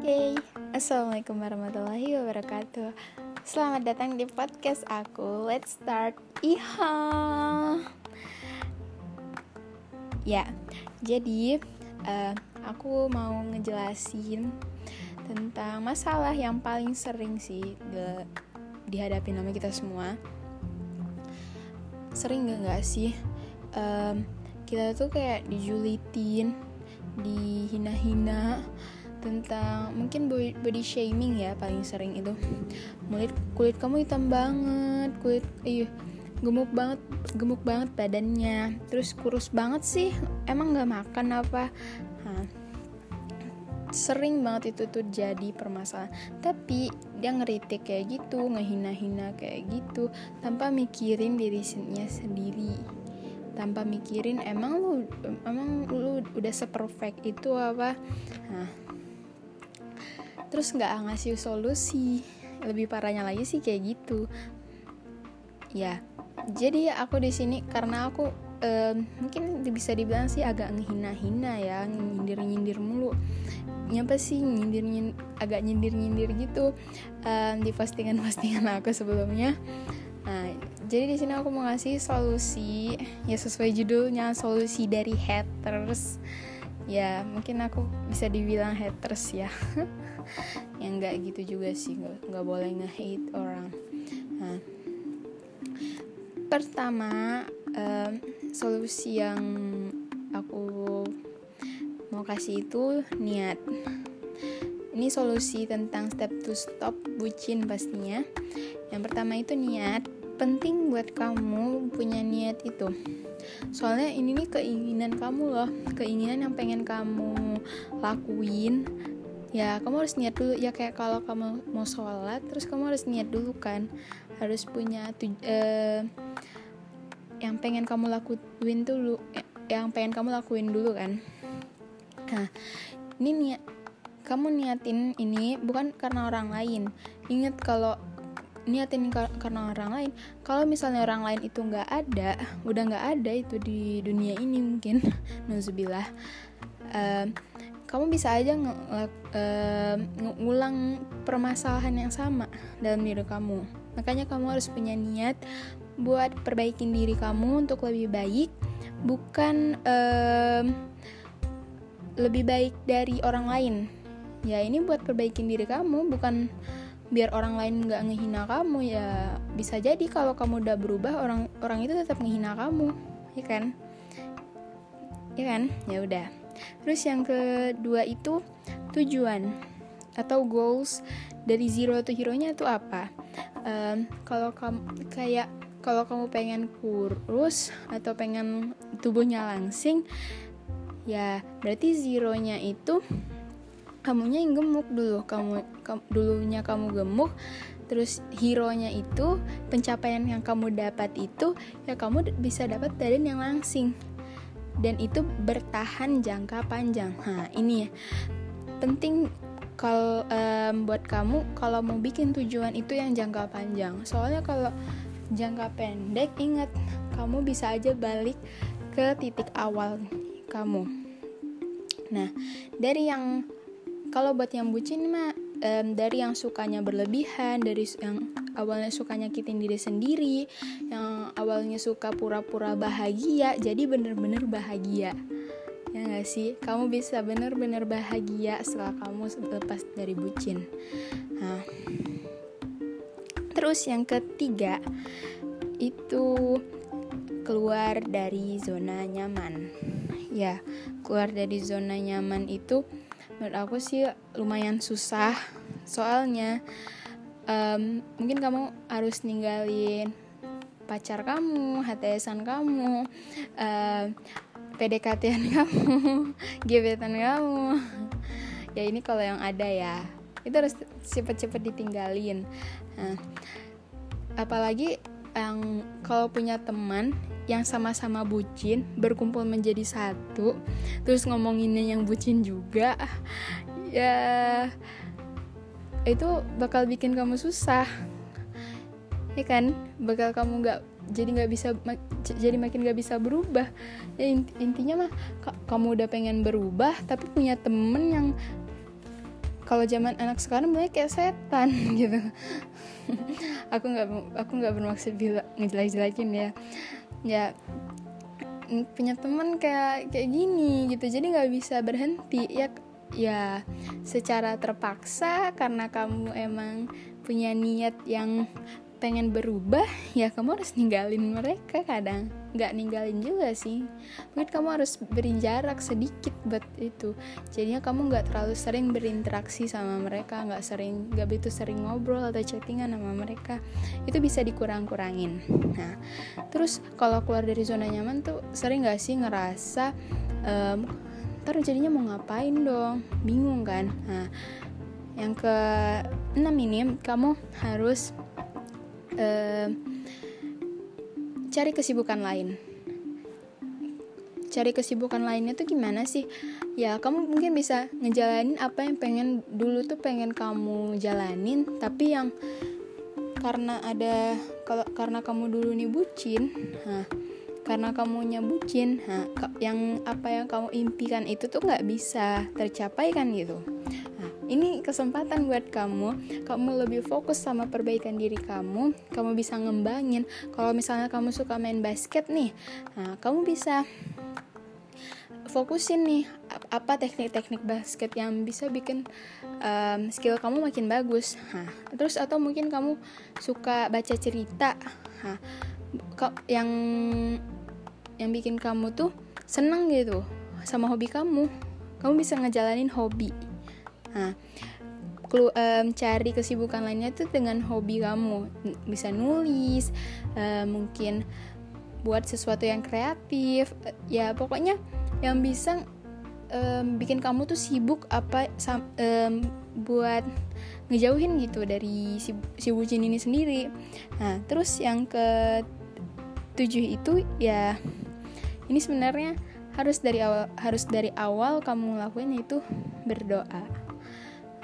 Hey, assalamualaikum warahmatullahi wabarakatuh. Selamat datang di podcast aku. Let's start. Ya, jadi aku mau ngejelasin tentang masalah yang paling sering sih dihadapi sama kita semua. Sering gak sih? Kita tuh kayak dijulitin, dihina-hina tentang mungkin body shaming ya, paling sering itu. Kulit kamu hitam banget, gemuk banget badannya, terus kurus banget sih, emang nggak makan apa? Sering banget itu tuh jadi permasalahan. Tapi dia ngeritik kayak gitu, ngehina-hina kayak gitu, tanpa mikirin dirinya sendiri. Tanpa mikirin emang lu udah seperfect itu apa? Terus nggak ngasih solusi. Lebih parahnya lagi sih kayak gitu. Ya, jadi aku di sini karena aku mungkin bisa dibilang sih agak ngehina-hina ya, nyindir-nyindir mulu. Nyapa sih nyindir-nyindir gitu di postingan aku sebelumnya. Jadi di sini aku mau ngasih solusi ya, sesuai judulnya, solusi dari haters. Ya, mungkin aku bisa dibilang haters ya. Yang enggak gitu juga sih, enggak boleh nge-hate orang. Pertama, solusi yang aku mau kasih itu niat. Ini solusi tentang step to stop bucin pastinya. Yang pertama itu niat. Penting buat kamu punya niat itu, soalnya ini nih keinginan kamu loh, keinginan yang pengen kamu lakuin ya, kamu harus niat dulu ya. Kayak kalau kamu mau sholat, terus kamu harus niat dulu kan, harus punya yang pengen kamu lakuin dulu, yang pengen kamu lakuin dulu kan. Ini niat, kamu niatin ini bukan karena orang lain. Ingat, kalau niatin karena orang lain, kalau misalnya orang lain itu nggak ada, udah nggak ada itu di dunia ini mungkin, nauzubillah, kamu bisa aja ngulang permasalahan yang sama dalam diri kamu. Makanya kamu harus punya niat buat perbaikin diri kamu untuk lebih baik, bukan lebih baik dari orang lain. Ya, ini buat perbaikin diri kamu, bukan biar orang lain nggak ngehina kamu. Ya, bisa jadi kalau kamu udah berubah, orang itu tetap ngehina kamu, ya kan. Ya udah, terus yang kedua itu tujuan atau goals. Dari zero to hero nya itu apa? Kalau kamu pengen kurus atau pengen tubuhnya langsing, ya berarti zero nya itu kamunya yang gemuk dulu, dulunya kamu gemuk. Terus hero-nya itu pencapaian yang kamu dapat itu ya, kamu bisa dapat badan yang langsing, dan itu bertahan jangka panjang. Ini ya penting kalau buat kamu, kalau mau bikin tujuan itu yang jangka panjang. Soalnya kalau jangka pendek, ingat, kamu bisa aja balik ke titik awal kamu. Nah, dari yang, kalau buat yang bucin mah dari yang sukanya berlebihan, dari yang awalnya suka nyakitin diri sendiri, yang awalnya suka pura-pura bahagia jadi bener-bener bahagia. Ya gak sih? Kamu bisa bener-bener bahagia setelah kamu lepas dari bucin. Terus yang ketiga itu keluar dari zona nyaman. Ya, keluar dari zona nyaman itu menurut aku sih lumayan susah. Soalnya mungkin kamu harus ninggalin pacar kamu, HTS-an kamu, PDKT-an kamu, gebetan kamu. Ya ini kalau yang ada ya, itu harus cepet-cepet ditinggalin. Apalagi yang kalau punya teman yang sama-sama bucin, berkumpul menjadi satu, terus ngomonginnya yang bucin juga, ya itu bakal bikin kamu susah, ya kan? Bakal kamu gak jadi makin nggak bisa berubah. Ya, intinya mah kamu udah pengen berubah tapi punya temen yang kalau zaman anak sekarang banyak kayak setan gitu. aku nggak bermaksud ngejelajahin ya punya teman kayak gini gitu, jadi nggak bisa berhenti ya secara terpaksa. Karena kamu emang punya niat yang pengen berubah, ya kamu harus ninggalin mereka. Kadang nggak ninggalin juga sih, mungkin kamu harus beri jarak sedikit buat itu, jadinya kamu nggak terlalu sering berinteraksi sama mereka, nggak begitu sering ngobrol atau chattingan sama mereka. Itu bisa dikurang-kurangin. Nah, terus kalau keluar dari zona nyaman tuh sering nggak sih ngerasa ntar jadinya mau ngapain dong, bingung kan? Nah, yang ke-6 ini kamu harus cari kesibukan lain. Cari kesibukan lainnya tuh gimana sih? Ya kamu mungkin bisa ngejalanin apa yang dulu tuh pengen kamu jalanin, tapi yang karena kamu dulu nih bucin, karena kamunya bucin, yang apa yang kamu impikan itu tuh nggak bisa tercapai kan gitu. Ini kesempatan buat kamu lebih fokus sama perbaikan diri kamu bisa ngembangin. Kalau misalnya kamu suka main basket nih, kamu bisa fokusin nih apa teknik-teknik basket yang bisa bikin skill kamu makin bagus. Terus atau mungkin kamu suka baca cerita yang bikin kamu tuh seneng gitu sama hobi kamu bisa ngejalanin hobi. Cari kesibukan lainnya tuh dengan hobi kamu, bisa nulis, mungkin buat sesuatu yang kreatif, ya pokoknya yang bisa bikin kamu tuh sibuk buat ngejauhin gitu dari si bucin ini sendiri. Nah, terus yang ke-7 itu ya ini sebenarnya harus dari awal kamu lakuin, yaitu berdoa.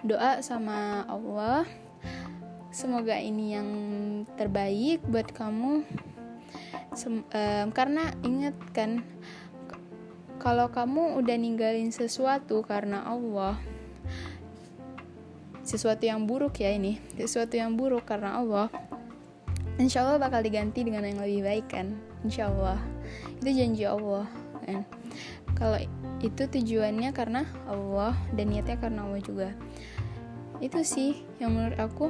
Doa sama Allah, semoga ini yang terbaik buat kamu. Karena ingat kan, kalau kamu udah ninggalin sesuatu karena Allah, sesuatu yang buruk karena Allah, insya Allah bakal diganti dengan yang lebih baik kan, insya Allah. Itu janji Allah kan. Kalau itu tujuannya karena Allah dan niatnya karena Allah juga. Itu sih yang menurut aku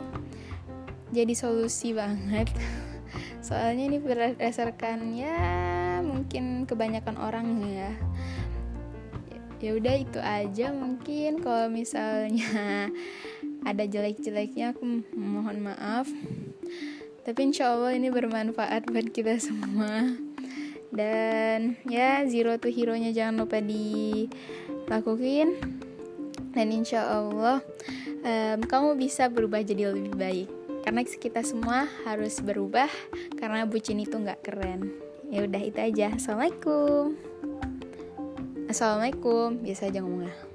jadi solusi banget. Soalnya ini berdasarkan ya mungkin kebanyakan orang ya. Ya udah itu aja mungkin. Kalau misalnya ada jelek-jeleknya aku mohon maaf. Tapi insya Allah ini bermanfaat buat kita semua. Dan ya zero to hero nya jangan lupa dilakuin. Dan insya Allah kamu bisa berubah jadi lebih baik. Karena kita semua harus berubah, karena bucin itu gak keren. Ya udah itu aja. Assalamualaikum. Biasa aja ngomongnya.